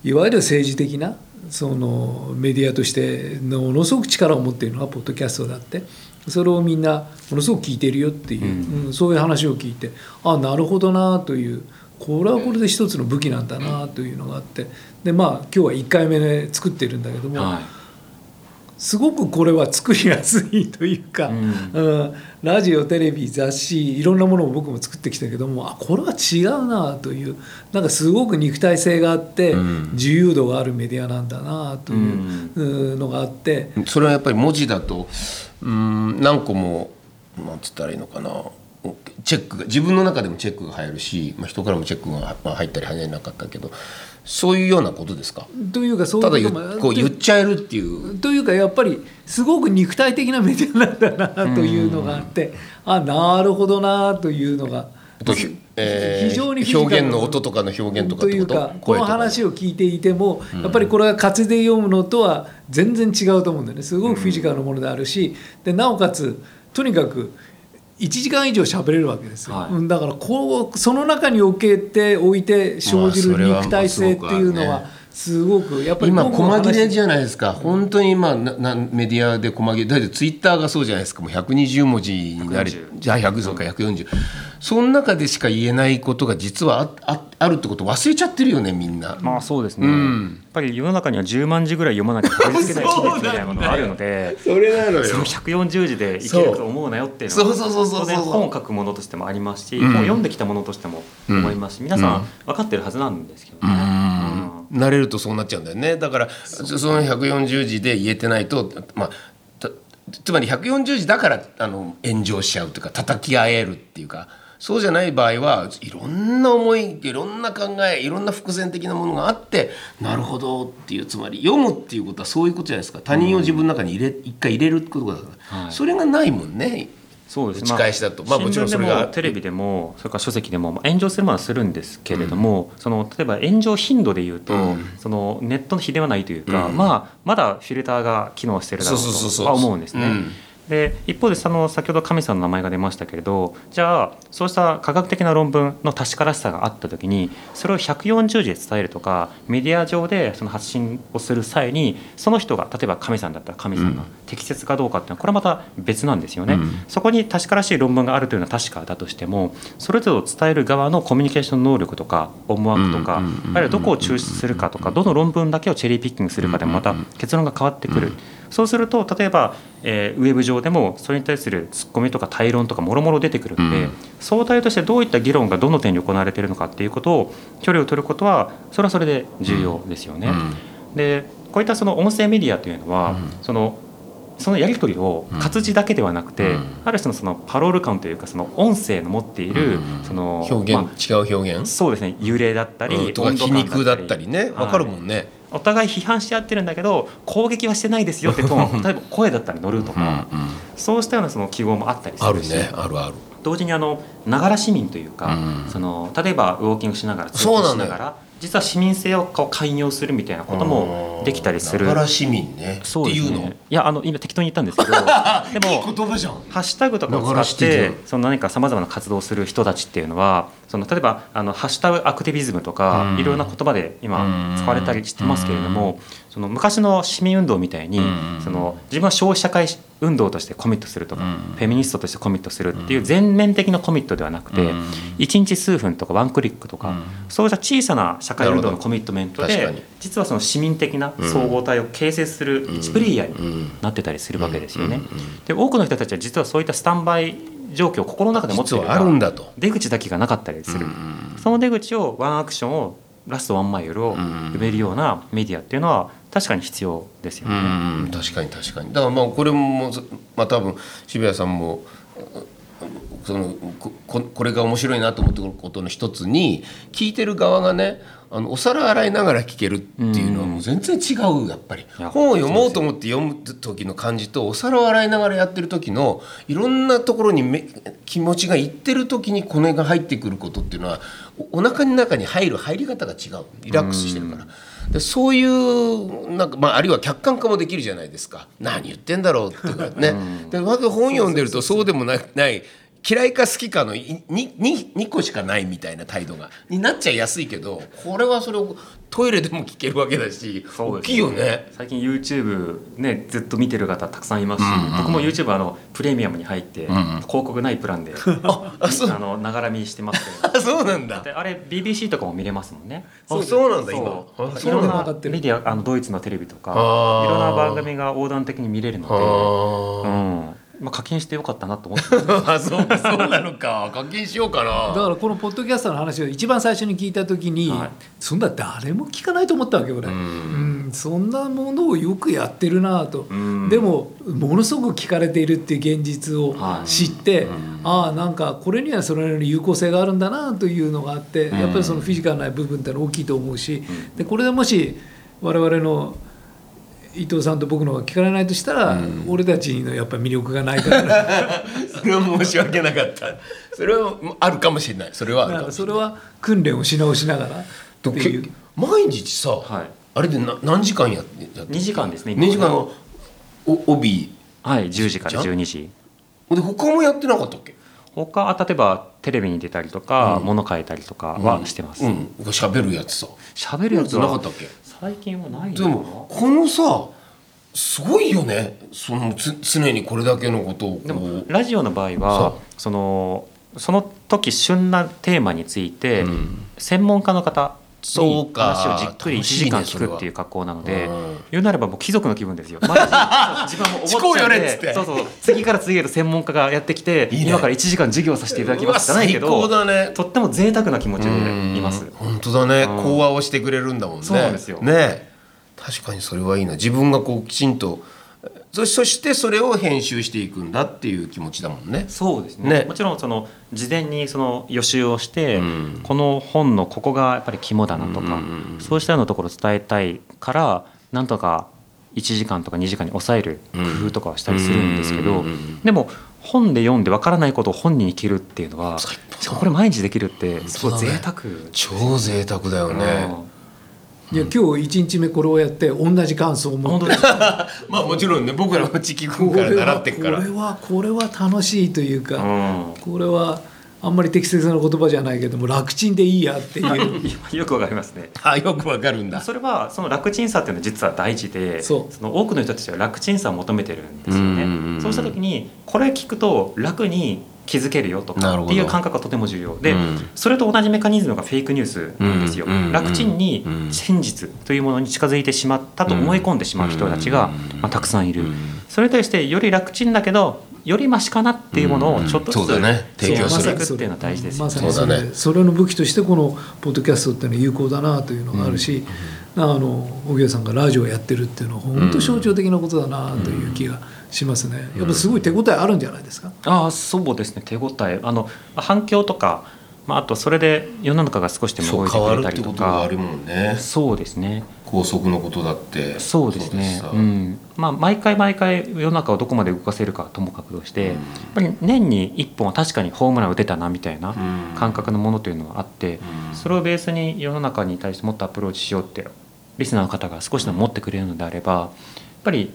いわゆる政治的なそのメディアとしてものすごく力を持っているのがポッドキャストだって、それをみんなものすごく聞いているよっていう、うん、そういう話を聞いて、あなるほどなという、これはこれで一つの武器なんだなというのがあって、でまあ今日はいっかいめで作ってるんだけども、はい、すごくこれは作りやすいというか、うんうん、ラジオテレビ雑誌いろんなものを僕も作ってきたけども、あこれは違うなという、なんかすごく肉体性があって、うん、自由度があるメディアなんだなというのがあって、うん、それはやっぱり文字だとうん何個もなんつったらいいのかな、チェックが自分の中でもチェックが入るし、まあ、人からもチェックが入ったり入らなかったけど、そういうようなことですか。というかそういうただこう言っちゃえるっていうというか、やっぱりすごく肉体的なメディアなんだなというのがあって、あなるほどなというのが、えー、非常に表現の音とかの表現とかってことというか、この話を聞いていても、うん、やっぱりこれは活字で読むのとは全然違うと思うんだよね。すごくフィジカルなものであるし、でなおかつとにかくいちじかん以上喋れるわけですよ、はい、だからこうその中に置けておいて生じる肉体性っていうのはすごくやっぱり、ね、今細切れじゃないですか、うん、本当に今なメディアで細切れだって、ツイッターがそうじゃないですか、もうひゃくにじゅうもじになりじゃあひゃくかひゃくよんじゅう、その中でしか言えないことが実は あ, あ, あるってこと忘れちゃってるよねみんな。まあそうですね、うん、やっぱり世の中にはじゅうまんじぐらい読まなきゃたどり着けない人みたいなものがあるのでそれなのよ、そのひゃくよんじゅうじでいけると思うなよっていうのは、そうそうそうそうそう、本を書くものとしてもありますし、うん、本を読んできたものとしても思いますし、うん、皆さん分かってるはずなんですけどね、うん、慣れるとそうなっちゃうんだよね。だから そ, そのひゃくよんじゅうじで言えてないと、まあつまりひゃくよんじゅう字だからあの炎上しちゃうというか、叩き合えるっていうか、そうじゃない場合はいろんな思い、いろんな考え、いろんな伏線的なものがあって、なるほどっていう、つまり読むっていうことはそういうことじゃないですか。他人を自分の中に入れ、一回入れるってことだから、はい、それがないもんね。そうですね、打ち返しだと、まあ、もちろんそれがテレビでもそれから書籍でも炎上するものはするんですけれども、うん、その例えば炎上頻度でいうと、うん、そのネットの比ではないというか、うん、まあ、まだフィルターが機能してるだろうとは思うんですね。で一方でその先ほど神さんの名前が出ましたけれど、じゃあそうした科学的な論文の確からしさがあったときにそれをひゃくよんじゅう字で伝えるとか、メディア上でその発信をする際にその人が例えば神さんだったら神さんが適切かどうかっていうのはこれはまた別なんですよね、うん、そこに確からしい論文があるというのは確かだとしても、それぞれを伝える側のコミュニケーション能力とか思惑とか、あるいはどこを抽出するかとか、どの論文だけをチェリーピッキングするかでもまた結論が変わってくる。そうすると例えば、えー、ウェブ上でもそれに対するツッコミとか対論とかもろもろ出てくるので、うん、相対としてどういった議論がどの点に行われているのかっていうことを距離を取ることはそれはそれで重要ですよね、うん、でこういったその音声メディアというのは、うん、そのそのやり取りを活字だけではなくて、うん、ある種のそのパロール感というか、その音声の持っているその、うん、表現、まあ、違う表現、そうですね、幽霊だったり、うん、とか皮肉だったりね、わかるもんね、はい、お互い批判し合ってるんだけど攻撃はしてないですよってトーン、例えば声だったら乗るとかうん、うん、そうしたようなその記号もあったりするし、あるね、あるある。同時にあのながら市民というか、うん、その例えばウォーキングしながら通勤しながら、実は市民性を寛容するみたいなこともできたりする。ながら市民ね、そうですね、っていうの、いやあの今適当に言ったんですけどでもいい言葉じゃん。ハッシュタグとかを使ってその何かさまざまな活動をする人たちっていうのは、その例えばあのハッシュタグアクティビズムとかいろんな言葉で今使われたりしてますけれども、その昔の市民運動みたいにその自分は消費社会運動としてコミットするとかフェミニストとしてコミットするっていう全面的なコミットではなくて、いちにち数分とかワンクリックとかそうした小さな社会運動のコミットメントで実はその市民的な総合体を形成する一プレイヤーになってたりするわけですよね。で多くの人たちは実はそういったスタンバイ状況を心の中で持っているが出口だけがなかったりする、その出口をワンアクションをラストワンマイルを埋めるようなメディアっていうのは確かに必要ですよね。うん、確かに確かに。だからまあこれも、まあ、多分渋谷さんもその こ, これが面白いなと思ってくることの一つに、聞いてる側がね、あのお皿洗いながら聞けるっていうのはもう全然違う。やっぱり本を読もうと思って読む時の感じと、お皿を洗いながらやってる時のいろんなところにめ気持ちがいってる時にこれが入ってくることっていうのは、 お, お腹の中に入る入り方が違う。リラックスしてるから。でそういうなんか、まあ、あるいは客観化もできるじゃないですか。何言ってんだろうっていうかねで本読んでるとそうでもない、ない嫌いか好きかの 2, 2, 2個しかないみたいな態度がになっちゃいやすいけど、これはそれをトイレでも聞けるわけだし、大きいよね。最近 YouTube、ね、ずっと見てる方たくさんいますし、うんうんうん、僕も YouTube はあのプレミアムに入って、うんうん、広告ないプランでながら見してますけどそうなんだ。であれ ビービーシー とかも見れますもんね。そうそうなんだ。今いろんなメディア、あのドイツのテレビとかいろんな番組が横断的に見れるので、あ、うん、まあ、課金してよかったなと思ってあ、そうか、そうなのか。課金しようかな。だからこのポッドキャストの話を一番最初に聞いた時に、はい、そんな誰も聞かないと思ったわけよ。俺、うん、そんなものをよくやってるなと。でもものすごく聞かれているっていう現実を知って、はい、ああ、なんかこれにはそれなりに有効性があるんだなというのがあって、やっぱりそのフィジカルな部分ってのは大きいと思うし、うん、でこれでもし我々の伊藤さんと僕のが聞かれないとしたら、うん、俺たちのやっぱり魅力がないからそれは申し訳なかった。それはあるかもしれない。それはあるかもしれない。それは訓練をし直しながらっていう。毎日さ、はい、あれで何時間やってる？にじかんですね。にじかんの帯、はい、じゅうじからじゅうにじで、他もやってなかったっけ？他は例えばテレビに出たりとか、うん、物変えたりとかはしてます。うんうん、喋るやつさ、喋るやつなかったっけ？最近はないよ。でもこのさ、すごいよね。そのつ常にこれだけのことを。でもラジオの場合はそのその時旬なテーマについて、うん、専門家の方に話をじっくりいちじかん聞くっていう格好なので、うん、言うなればもう貴族の気分ですよ。まだ自分も思っちゃって、そうそう、次から次へと専門家がやってきて、いい、ね、今からいちじかん授業させていただきますじゃないけど、ね、とっても贅沢な気持ちでいます。本当だね。講話をしてくれるんだもんね。そうなんですよ、ね、確かにそれはいいな。自分がこうきちんとそしてそれを編集していくんだっていう気持ちだもんね。そうです ね, ねもちろんその事前にその予習をして、うん、この本のここがやっぱり肝だなとか、うん、そうしたようなところを伝えたいからなんとかいちじかんとかにじかんに抑える工夫とかはしたりするんですけど、うん、でも本で読んで分からないことを本に生きるっていうのはこれ毎日できるってすごい贅沢、ね、超贅沢だよね。いや今日いちにちめこれをやって同じ感想を持ってまあもちろんね僕らも地域君から習ってくからこれはこれは楽しいというか、うん、これはあんまり適切な言葉じゃないけども楽ちんでいいやっていうよくわかりますね。あよくわかるんだ。それはその楽ちんさっていうのは実は大事でその多くの人たちは楽ちんさを求めてるんですよね。うんうんうん、そうした時にこれ聞くと楽に気づけるよとかっていう感覚がとても重要で、うん、それと同じメカニズムがフェイクニュースなんですよ。うんうん、楽ちんに真実というものに近づいてしまったと思い込んでしまう人たちが、まあ、たくさんいる。うん、それに対してより楽ちんだけどよりマシかなっていうものをちょっとずつ、うんね、提供していくっていうのは大事ですよね。まさにそれ、それの武器としてこのポッドキャストっていうのは有効だなというのがあるし、うんうん、あの小木さんがラジオをやってるっていうのは本当象徴的なことだなという気が、うんうんしますね。やっぱすごい手応えあるんじゃないですか。うん、ああそうですね手応えあの反響とか、まあ、あとそれで世の中が少しでも動いてくれたりとかそう変わるってことがあるもんね。そうですね校則のことだってそうですねうんまあ、毎回毎回世の中をどこまで動かせるかともかくとして、うん、やっぱり年にいっぽんは確かにホームラン打てたなみたいな感覚のものというのはあって、うん、それをベースに世の中に対してもっとアプローチしようってリスナーの方が少しでも持ってくれるのであればやっぱり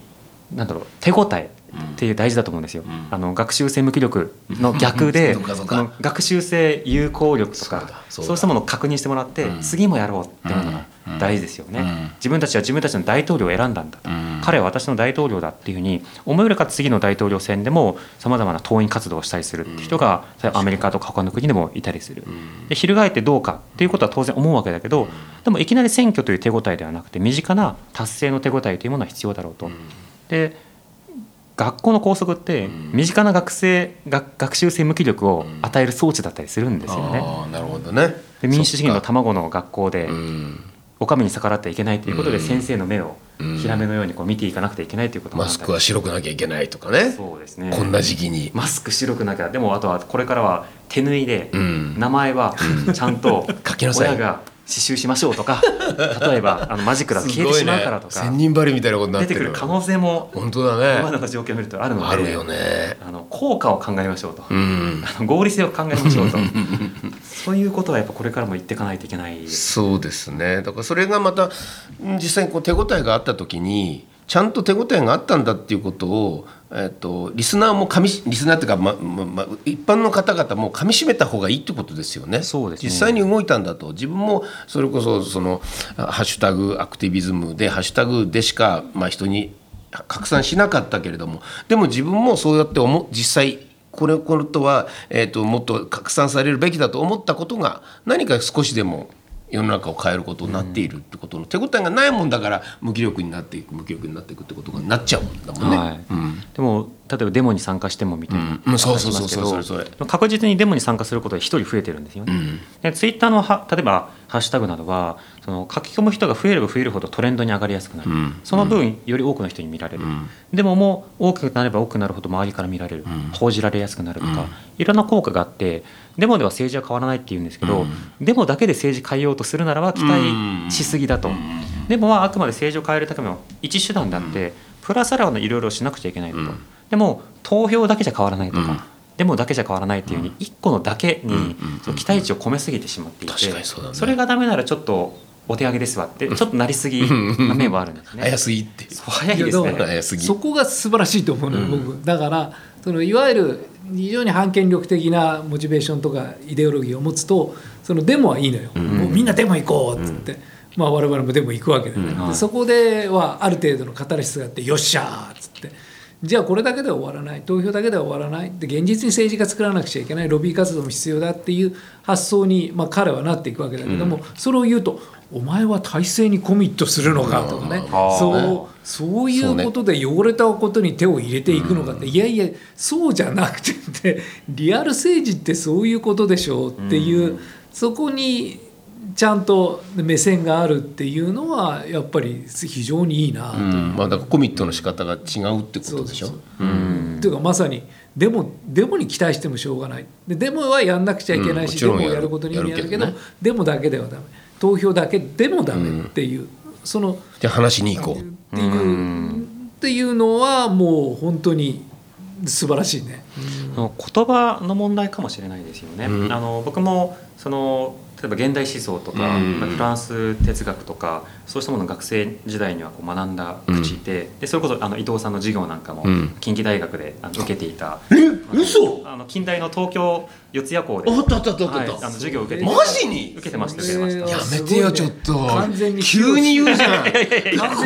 なんだろう手応えっていう大事だと思うんですよ。うん、あの学習性無気力の逆でそかそかの学習性有効力とかそ う, そうしたものを確認してもらって、うん、次もやろうっていうのが大事ですよね。うんうん、自分たちは自分たちの大統領を選んだんだと、うん、彼は私の大統領だっていうふうに思えるから次の大統領選でもさまざまな党員活動をしたりするって人が、うん、アメリカとか他の国でもいたりする。うん、で翻ってどうかっていうことは当然思うわけだけどでもいきなり選挙という手応えではなくて身近な達成の手応えというものは必要だろうと。うんで学校の校則って身近な学生、うん、学, 学習性無気力を与える装置だったりするんですよね。うん、あなるほどね。で民主主義の卵の学校でお上に逆らってはいけないということで先生の目をヒラメのようにこう見ていかなくてはいけないということもあったり、うん、マスクは白くなきゃいけないとか ね, そうですねこんな時期にマスク白くなきゃでもあとはこれからは手縫いで名前はちゃんと親が刺繍しましょうとか例えばあのマジックだと消えてしまうからとか千人針みたいなことになってる出てくる可能性も本当だね今の状況を見るとあるのであるよね。あの効果を考えましょうと、うん、あの合理性を考えましょうとそういうことはやっぱこれからも言っていかないといけないです。そうですねだからそれがまた実際にこう手応えがあった時にちゃんと手応えがあったんだっていうことを、えー、とリスナーもかみリスナーというか、ままま、一般の方々もかみしめた方がいいってことですよね。そうですね実際に動いたんだと自分もそれこそそのハッシュタグアクティビズムでハッシュタグでしか、まあ、人に拡散しなかったけれどもでも自分もそうやって思実際これことは、えー、ともっと拡散されるべきだと思ったことが何か少しでも世の中を変えることになっているってことの手応えがないもんだから無気力になっていく無気力になっていくってことになっちゃうんだもんね。はいうん、でも例えばデモに参加してもみたいな話をしますけど確実にデモに参加することで一人増えてるんですよね。うん、でツイッターのは例えばハッシュタグなどはその書き込む人が増えれば増えるほどトレンドに上がりやすくなる。うん、その分より多くの人に見られる。うん、でももう大きくなれば多くなるほど周りから見られる、うん、報じられやすくなるとか、うん、いろんな効果があってデモでは政治は変わらないって言うんですけど、うん、デモだけで政治変えようとするならば期待しすぎだと、うん、デモはあくまで政治を変えるための一手段であって、うん、プラスアルファのいろいろしなくちゃいけないと、うん、でも投票だけじゃ変わらないとか、うん、デモだけじゃ変わらないっていうように一個のだけにその期待値を込めすぎてしまっていて、うんうんうん、確かにそうだね、それがダメならちょっとお手上げですわってちょっとなりすぎな面はあるんですね。早すぎってそう早いですね。早すぎそこが素晴らしいと思うのよ、うん、僕だからそのいわゆる非常に反権力的なモチベーションとかイデオロギーを持つとそのデモはいいのよ、うん、もうみんなデモ行こうっつって、うんまあ、我々もデモ行くわけで、ねうんはい、でそこではある程度のカタルシスがあってよっしゃーっつってじゃあこれだけでは終わらない投票だけでは終わらないで現実に政治が作らなくちゃいけないロビー活動も必要だっていう発想に、まあ、彼はなっていくわけだけども、うん、それを言うとお前は体制にコミットするのかとかね、うん、そうそういうことで汚れたことに手を入れていくのかって、うん、いやいやそうじゃなくてリアル政治ってそういうことでしょうっていう、うん、そこにちゃんと目線があるっていうのはやっぱり非常にいいなと、うん、まあ、だからコミットの仕方が違うってことでしょ。そうそうそう、うん、というかまさにデモ、デモに期待してもしょうがない。でデモはやんなくちゃいけないし、うん、デモをやることに意味あるけど、デモだけではダメ、投票だけでもダメっていう、うん、そのじゃあ話しに行こうっていう、うん、っていうのはもう本当に素晴らしいね。うん、言葉の問題かもしれないですよね。うん、あの僕もその例えば現代思想とか、うん、フランス哲学とかそうしたものを学生時代にはこう学んだ口で、うん、でそれこそあの伊藤さんの授業なんかも近畿大学であの受けていた、うん、え嘘、あの近代の東京四谷校であったあったあったあった、はい、あの授業を受けて、マジに受けてました、受けてました。やめてよちょっと、ね、急に言うじゃんこ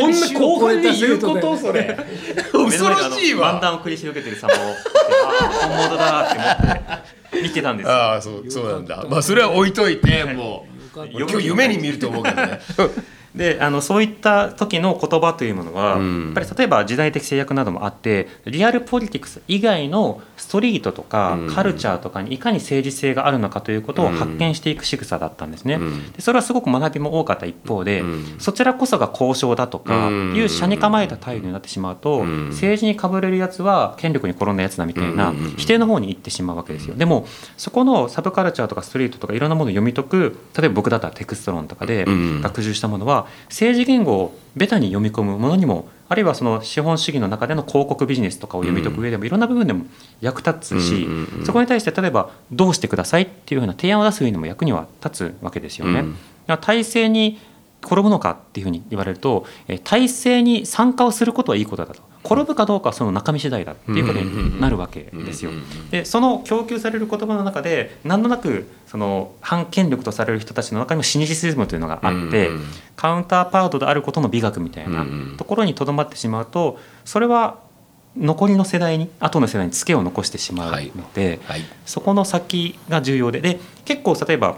んな後半で言うことそれ恐ろしいわ。漫談を繰り広げてる様を本物だって思って見てたんですよ。ああ そう、そうなんだ。まあそれは置いといて、もう今日夢に見ると思うけどねであのそういった時の言葉というものは、うん、やっぱり例えば時代的制約などもあって、リアルポリティクス以外のストリートとか、うん、カルチャーとかにいかに政治性があるのかということを発見していく仕草だったんですね。うん、でそれはすごく学びも多かった一方で、うん、そちらこそが交渉だとかいう車に構えた態度になってしまうと、うん、政治にかぶれるやつは権力に転んだやつだみたいな否定の方に行ってしまうわけですよ。でもそこのサブカルチャーとかストリートとかいろんなものを読み解く、例えば僕だったらテクスト論とかで学習したものは、うん、政治言語をベタに読み込むものにも、あるいはその資本主義の中での広告ビジネスとかを読み解く上でもいろんな部分でも役立つし、そこに対して例えばどうしてくださいっていうふうな提案を出す上でも役には立つわけですよね。体制に転ぶのかっていうふうに言われると、体制に参加をすることはいいことだと、転ぶかどうかはその中身次第だっていうことになるわけですよ。でその供給される言葉の中で何となくその反権力とされる人たちの中にもシニシズムというのがあって、カウンターパートであることの美学みたいなところにとどまってしまうと、それは残りの世代に、後の世代にツケを残してしまうので、はいはい、そこの先が重要で、で結構例えば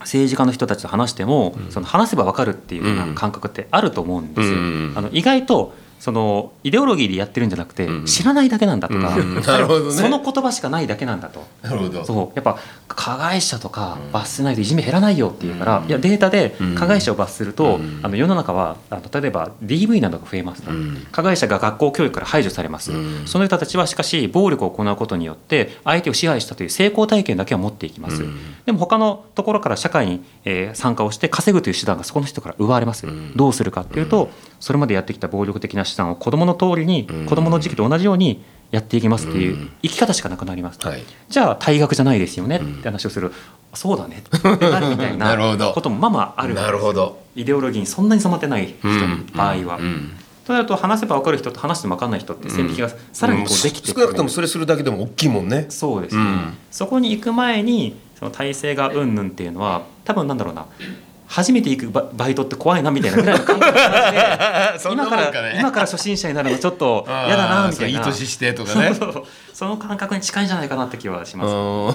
政治家の人たちと話しても、その話せば分かるっていうような感覚ってあると思うんですよ。あの意外とそのイデオロギーでやってるんじゃなくて、知らないだけなんだとか、うんうん、なるほどね、その言葉しかないだけなんだと。なるほど。そうやっぱ加害者とか罰せないといじめ減らないよっていうから、うん、いやデータで加害者を罰すると、うん、あの世の中はあの例えば ディーブイ などが増えますと、うん、加害者が学校教育から排除されます、うん、その人たちはしかし暴力を行うことによって相手を支配したという成功体験だけは持っていきます、うん、でも他のところから社会に、えー、参加をして稼ぐという手段がそこの人から奪われます、うん、どうするかっていうと、うん、それまでやってきた暴力的な資産を子どもの通りに、子どもの時期と同じようにやっていきますっていう生き方しかなくなります、はい、じゃあ退学じゃないですよねって話をする、うん、そうだねってなるみたいなこともまあまああるわけです。なるほど。イデオロギーにそんなに染まってない人の場合は、うんうんうん、となると話せば分かる人と話しても分かんない人って線引きがさらにこうできて、うんうん、少なくともそれするだけでも大きいもんね。そうですね、うん、そこに行く前にその体制がうんぬんっていうのは、多分なんだろうな、初めて行く バ, バイトって怖いなみたいなぐらいの感覚なのでそんなもんかね、今から今から初心者になるのちょっと嫌だなみたいな、いい年してとかねそうそう、その感覚に近いんじゃないかなって気はします。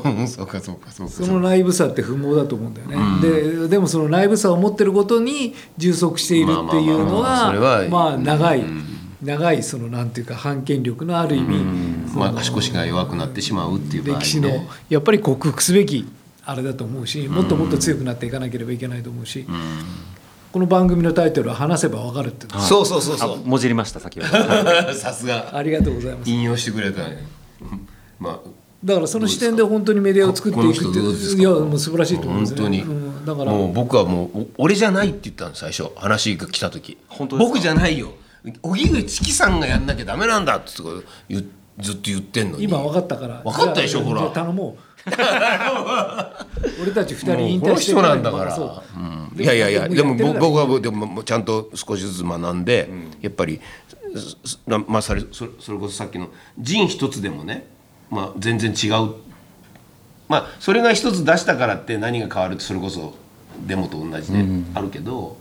あ、そうかそうかそうか。そのライブさって不毛だと思うんだよね、うん、で, でもそのライブさを持ってることに充足しているっていうのは、まあ長い、うん、長いそのなんていうか反権力のある意味、うん、まあ、足腰が弱くなってしまうっていう場合、ね、歴史のやっぱり克服すべきあれだと思うし、もっともっと強くなっていかなければいけないと思うし、うん、この番組のタイトルは話せばわかるって、はい、そうそうそうそう、もじりました先はさすがありがとうございます、引用してくれたね、まあ、だからその視点で本当にメディアを作っていくっていう、いやもう素晴らしいと思うんですね、本当に、うん、だからもう僕はもう俺じゃないって言ったの最初話が来た時、本当ですか、僕じゃないよ、荻上チキさんがやんなきゃダメなんだって言ってずっと言ってんのに、今分かったから、分かったでしょ、ほら頼もう俺たちふたり引退してもらうんだから、うん、いやいやいや、でも僕はでもちゃんと少しずつ学んで、うん、やっぱり、まあ、それこそさっきの人一つでもね、まあ、全然違う、まあ、それが一つ出したからって何が変わるって、それこそデモと同じであるけど、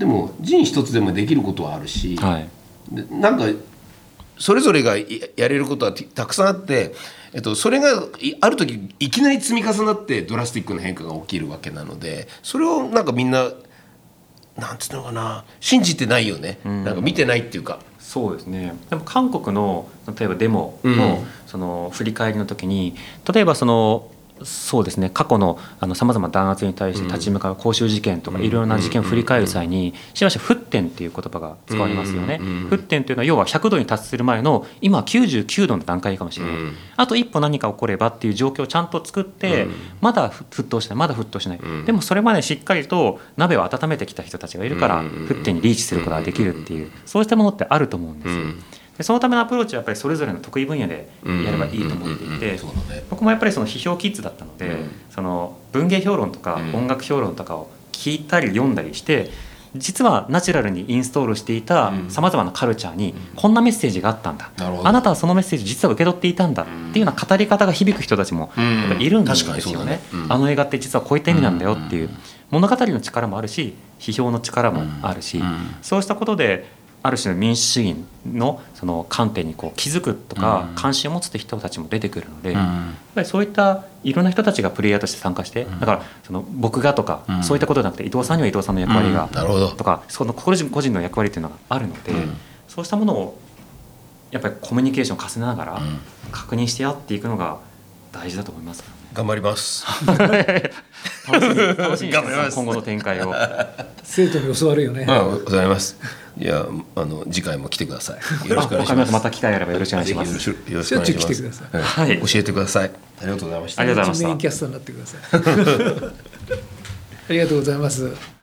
うん、でも人一つでもできることはあるし、はい、でなんかそれぞれがやれることはたくさんあって、えっと、それがある時いきなり積み重なってドラスティックな変化が起きるわけなので、それをなんかみんななんていうのかな、信じてないよね、うん、なんか見てないっていうか。そうですね。でも韓国の例えばデモの、うん、その振り返りの時に、例えばそのそうですね、過去のさまざまな弾圧に対して立ち向かう公衆事件とかいろいろな事件を振り返る際にしばしば沸点という言葉が使われますよね。沸点というのは要はひゃくどに達する前の今はきゅうじゅうきゅうどの段階かもしれない、あと一歩何か起こればっていう状況をちゃんと作って、まだ沸騰しないまだ沸騰しない、でもそれまでしっかりと鍋を温めてきた人たちがいるから沸点にリーチすることができるっていう、そうしたものってあると思うんですよ。でそのためのアプローチはやっぱりそれぞれの得意分野でやればいいと思っていて、僕もやっぱりその批評キッズだったので、うん、その文芸評論とか音楽評論とかを聞いたり読んだりして、実はナチュラルにインストールしていたさまざまなカルチャーにこんなメッセージがあったんだ、うん、あなたはそのメッセージ実は受け取っていたんだっていうような語り方が響く人たちもやっぱいるんですよね、うんうん、あの映画って実はこういった意味なんだよっていう、物語の力もあるし批評の力もあるし、うんうん、そうしたことである種の民主主義 の, その観点にこう気づくとか関心を持つって人たちも出てくるので、うん、やっぱりそういったいろんな人たちがプレイヤーとして参加して、だからその僕がとか、うん、そういったことじゃなくて伊藤さんには伊藤さんの役割が、うん、なるほどとか、その個人の役割というのがあるので、うん、そうしたものをやっぱりコミュニケーションを重ねながら確認してやっていくのが大事だと思います、ね、頑張ります楽しみに、楽しみに今後の展開を生徒に教わるよね。ああ、ございます。いや、あの次回も来てください。よろしくお願いします。また機会あればよろしくお願いします。よろしくお願いします。来てください、はい。教えてください。ありがとうございました。ありがとうございました。メインキャスターになってください。ありがとうございます。